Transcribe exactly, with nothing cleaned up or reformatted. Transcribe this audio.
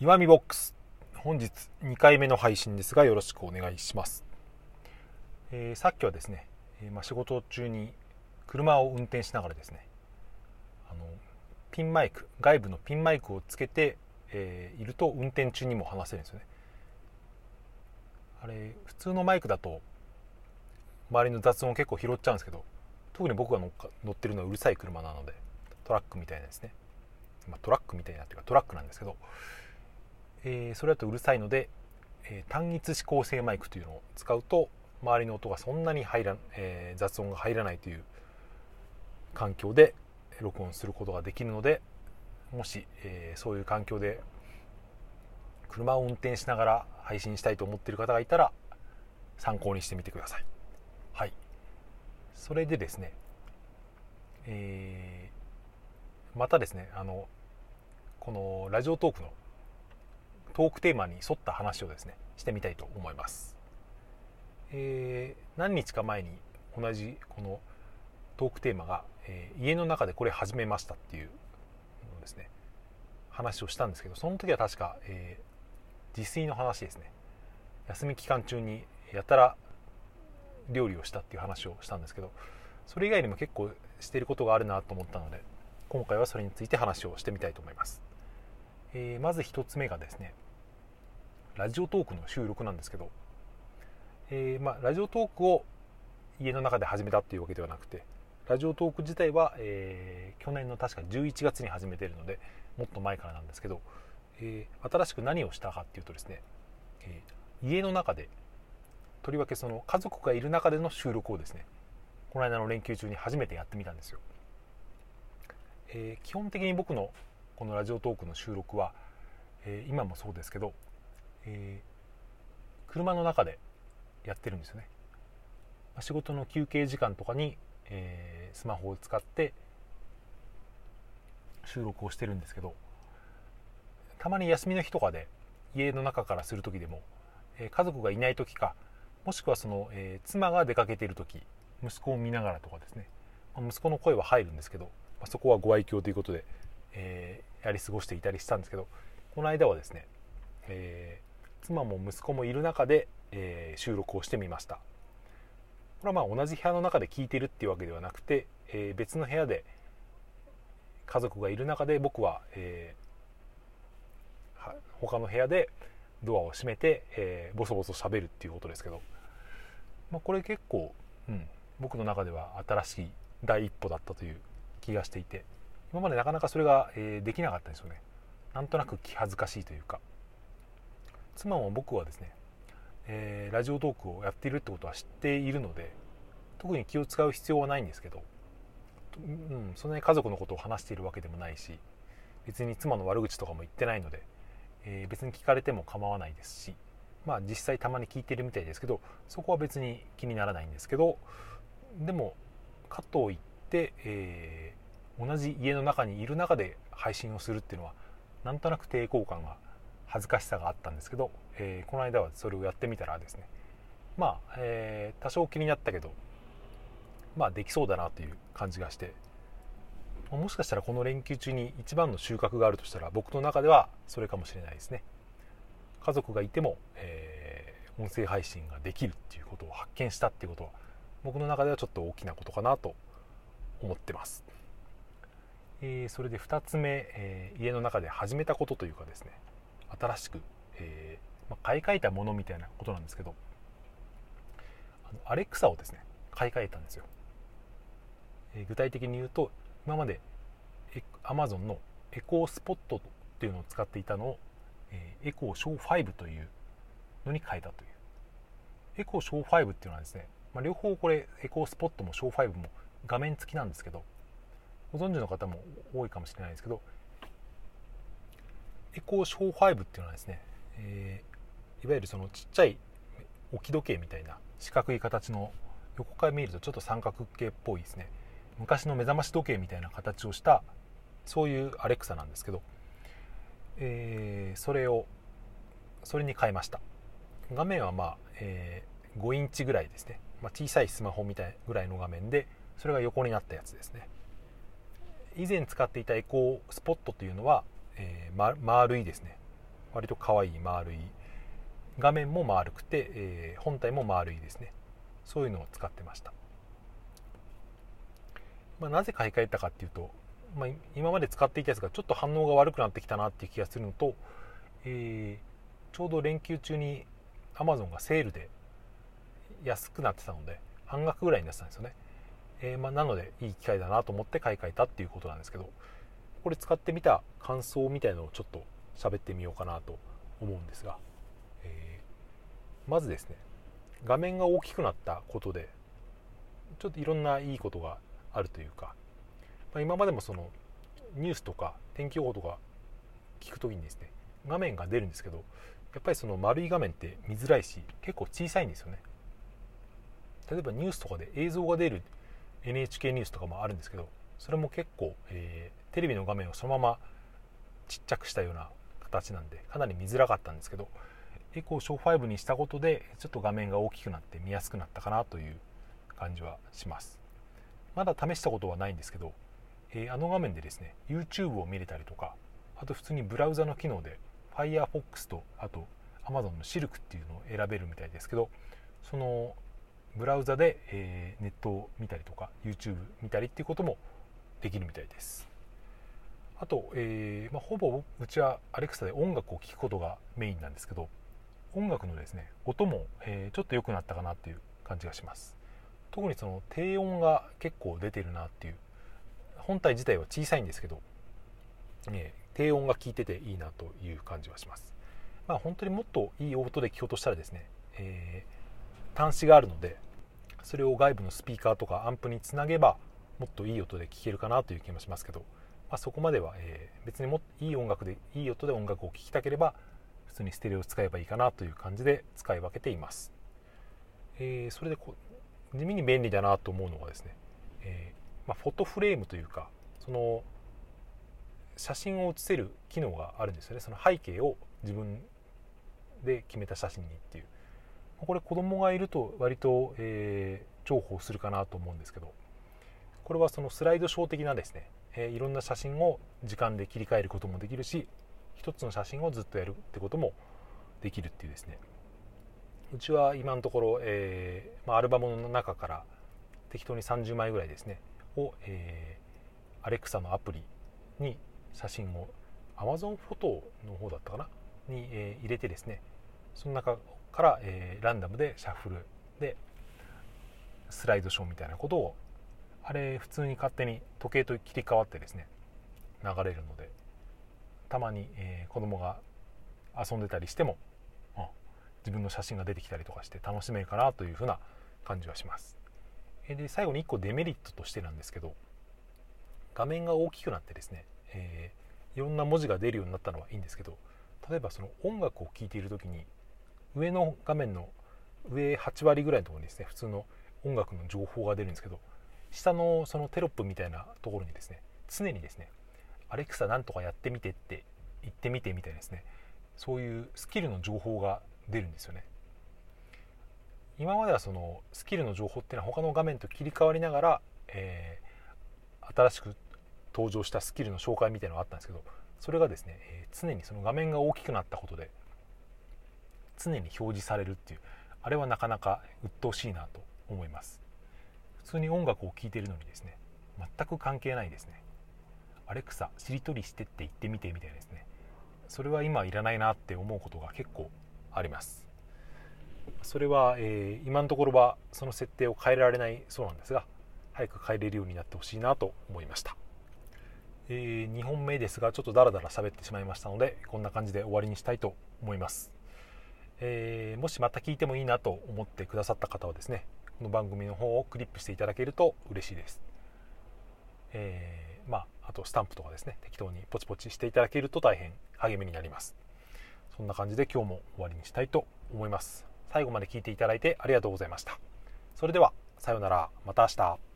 岩見ボックス、本日にかいめの配信ですがよろしくお願いします。えー、さっきはですね、えーまあ、仕事中に車を運転しながらですね、あのピンマイク、外部のピンマイクをつけて、えー、いると運転中にも話せるんですよね。あれ普通のマイクだと周りの雑音を結構拾っちゃうんですけど、特に僕が乗ってるのはうるさい車なのでトラックみたいなですね、まあ、トラックみたいなっていうかトラックなんですけど、えー、それだとうるさいので、えー、単一指向性マイクというのを使うと周りの音がそんなに入ら、えー、雑音が入らないという環境で録音することができるので、もし、えー、そういう環境で車を運転しながら配信したいと思っている方がいたら参考にしてみてください。はい、それでですね、えー、またですね、あのこのラジオトークのトークテーマに沿った話をですねしてみたいと思います。えー、何日か前に同じこのトークテーマが、えー、家の中でこれ始めましたっていうのですね話をしたんですけど、その時は確か、えー、自炊の話ですね。休み期間中にやたら料理をしたっていう話をしたんですけど、それ以外にも結構していることがあるなと思ったので今回はそれについて話をしてみたいと思います。えー、まず一つ目がですね、ラジオトークの収録なんですけど、えーまあ、ラジオトークを家の中で始めたっていうわけではなくて、ラジオトーク自体は、えー、去年の確かじゅういちがつに始めているのでもっと前からなんですけど、えー、新しく何をしたかっていうとですね、えー、家の中でとりわけその家族がいる中での収録をですねこの間の連休中に初めてやってみたんですよ。えー、基本的に僕のこのラジオトークの収録は、えー、今もそうですけど、えー、車の中でやってるんですよね。仕事の休憩時間とかに、えー、スマホを使って収録をしてるんですけど、たまに休みの日とかで家の中からする時でも、えー、家族がいない時か、もしくはその、えー、妻が出かけている時、息子を見ながらとかですね、まあ、息子の声は入るんですけど、まあ、そこはご愛嬌ということで、えー、やり過ごしていたりしたんですけど、この間はですね、えー、妻も息子もいる中で、えー、収録をしてみました。これはまあ同じ部屋の中で聞いてるっていうわけではなくて、えー、別の部屋で家族がいる中で僕は、えー、他の部屋でドアを閉めて、えー、ボソボソ喋るっていうことですけど、まあ、これ結構、うん、僕の中では新しい第一歩だったという気がしていて、今までなかなかそれが、えー、できなかったんですよね。なんとなく気恥ずかしいというか、妻も僕はですね、えー、ラジオトークをやっているってことは知っているので特に気を使う必要はないんですけど、うん、そんなに家族のことを話しているわけでもないし、別に妻の悪口とかも言ってないので、えー、別に聞かれても構わないですし、まあ実際たまに聞いてるみたいですけどそこは別に気にならないんですけど、でもかといって、えー、同じ家の中にいる中で配信をするっていうのはなんとなく抵抗感が、恥ずかしさがあったんですけど、えー、この間はそれをやってみたらですね、まあ、えー、多少気になったけど、まあできそうだなという感じがして、もしかしたらこの連休中に一番の収穫があるとしたら僕の中ではそれかもしれないですね。家族がいても、えー、音声配信ができるっていうことを発見したっていうことは僕の中ではちょっと大きなことかなと思ってます。えー、それでふたつめ、えー、家の中で始めたことというかですね、新しく、えーまあ、買い替えたものみたいなことなんですけど、あのアレクサをですね買い替えたんですよ。えー、具体的に言うと、今まで Amazon のエコースポットっていうのを使っていたのを、えー、エコーショーファイブというのに変えたという。エコーショーファイブっていうのはですね、まあ、両方これエコースポットもショーファイブも画面付きなんですけど、ご存知の方も多いかもしれないですけど、エコーショーファイブっていうのはですね、えー、いわゆるそのちっちゃい置き時計みたいな四角い形の、横から見るとちょっと三角形っぽいですね、昔の目覚まし時計みたいな形をしたそういうアレクサなんですけど、えー、それをそれに変えました。画面はまあ、えー、ごインチぐらいですね、まあ、小さいスマホみたいぐらいの画面で、それが横になったやつですね。以前使っていたエコースポットというのは、えー、丸いですね、割と可愛い丸い、画面も丸くて、えー、本体も丸いですね。そういうのを使ってました、まあ、なぜ買い替えたかっていうと、まあ、今まで使っていたやつがちょっと反応が悪くなってきたなっていう気がするのと、えー、ちょうど連休中に Amazon がセールで安くなってたので半額ぐらいになってたんですよね、えーまあ、なのでいい機会だなと思って買い替えたっていうことなんですけど、これ使ってみた感想みたいなのをちょっと喋ってみようかなと思うんですが、えー、まずですね、画面が大きくなったことでちょっといろんないいことがあるというか、まあ、今までもそのニュースとか天気予報とか聞くときにですね、画面が出るんですけど、やっぱりその丸い画面って見づらいし結構小さいんですよね。例えばニュースとかで映像が出る エヌエイチケー ニュースとかもあるんですけど、それも結構、えー、テレビの画面をそのままちっちゃくしたような形なんでかなり見づらかったんですけど、エコーショーごにしたことでちょっと画面が大きくなって見やすくなったかなという感じはします。まだ試したことはないんですけど、えー、あの画面でですね YouTube を見れたりとか、あと普通にブラウザの機能で Firefox とあと Amazon の Silk っていうのを選べるみたいですけど、そのブラウザで、えー、ネットを見たりとか YouTube 見たりっていうこともできるみたいです。あと、えーまあ、ほぼうちは Alexa で音楽を聴くことがメインなんですけど、音楽のですね音も、えー、ちょっと良くなったかなっていう感じがします。特にその低音が結構出てるなっていう、本体自体は小さいんですけど、えー、低音が効いてていいなという感じはします。まあ、本当にもっといい音で聴こうとしたらですね、えー、端子があるのでそれを外部のスピーカーとかアンプにつなげばもっといい音で聴けるかなという気もしますけど、まあ、そこまでは、えー、別にもいい音楽でいい音で音楽を聴きたければ普通にステレオを使えばいいかなという感じで使い分けています。えー、それでこう地味に便利だなと思うのはですね、えーまあ、フォトフレームというかその写真を写せる機能があるんですよね。その背景を自分で決めた写真にっていう、これ子供がいると割と、えー、重宝するかなと思うんですけど、これはそのスライドショー的なですね、えー、いろんな写真を時間で切り替えることもできるし、一つの写真をずっとやるってこともできるっていうですね。うちは今のところ、えーまあ、アルバムの中から適当にさんじゅうまいぐらいですねを、えー、Alexa のアプリに写真を Amazon Photo の方だったかなに、えー、入れてですね、その中から、えー、ランダムでシャッフルでスライドショーみたいなことを、あれ普通に勝手に時計と切り替わってですね流れるので、たまに、えー、子供が遊んでたりしても、うん、自分の写真が出てきたりとかして楽しめるかなというふうな感じはします。で最後にいっこデメリットとしてなんですけど、画面が大きくなってですね、えー、いろんな文字が出るようになったのはいいんですけど、例えばその音楽を聴いている時に上の画面の上はちわりぐらいのところにですね普通の音楽の情報が出るんですけど、下のそのテロップみたいなところにですね常にですねアレクサなんとかやってみてって言ってみてみたいですね、そういうスキルの情報が出るんですよね。今まではそのスキルの情報っていうのは他の画面と切り替わりながら、えー、新しく登場したスキルの紹介みたいなのがあったんですけど、それがですね、えー、常にその画面が大きくなったことで常に表示されるっていう、あれはなかなか鬱陶しいなと思います。普通に音楽を聴いているのにですね全く関係ないですね、アレクサしりとりしてって言ってみてみたいですね、それは今いらないなって思うことが結構あります。それは、えー、今のところはその設定を変えられないそうなんですが、早く変えれるようになってほしいなと思いました。えー、にほんめですがちょっとダラダラ喋ってしまいましたので、こんな感じで終わりにしたいと思います。えー、もしまた聞いてもいいなと思ってくださった方はですね、この番組の方をクリップしていただけると嬉しいです。えーまあ、あとスタンプとかですね適当にポチポチしていただけると大変励みになります。そんな感じで今日も終わりにしたいと思います。最後まで聞いていただいてありがとうございました。それではさようなら、また明日。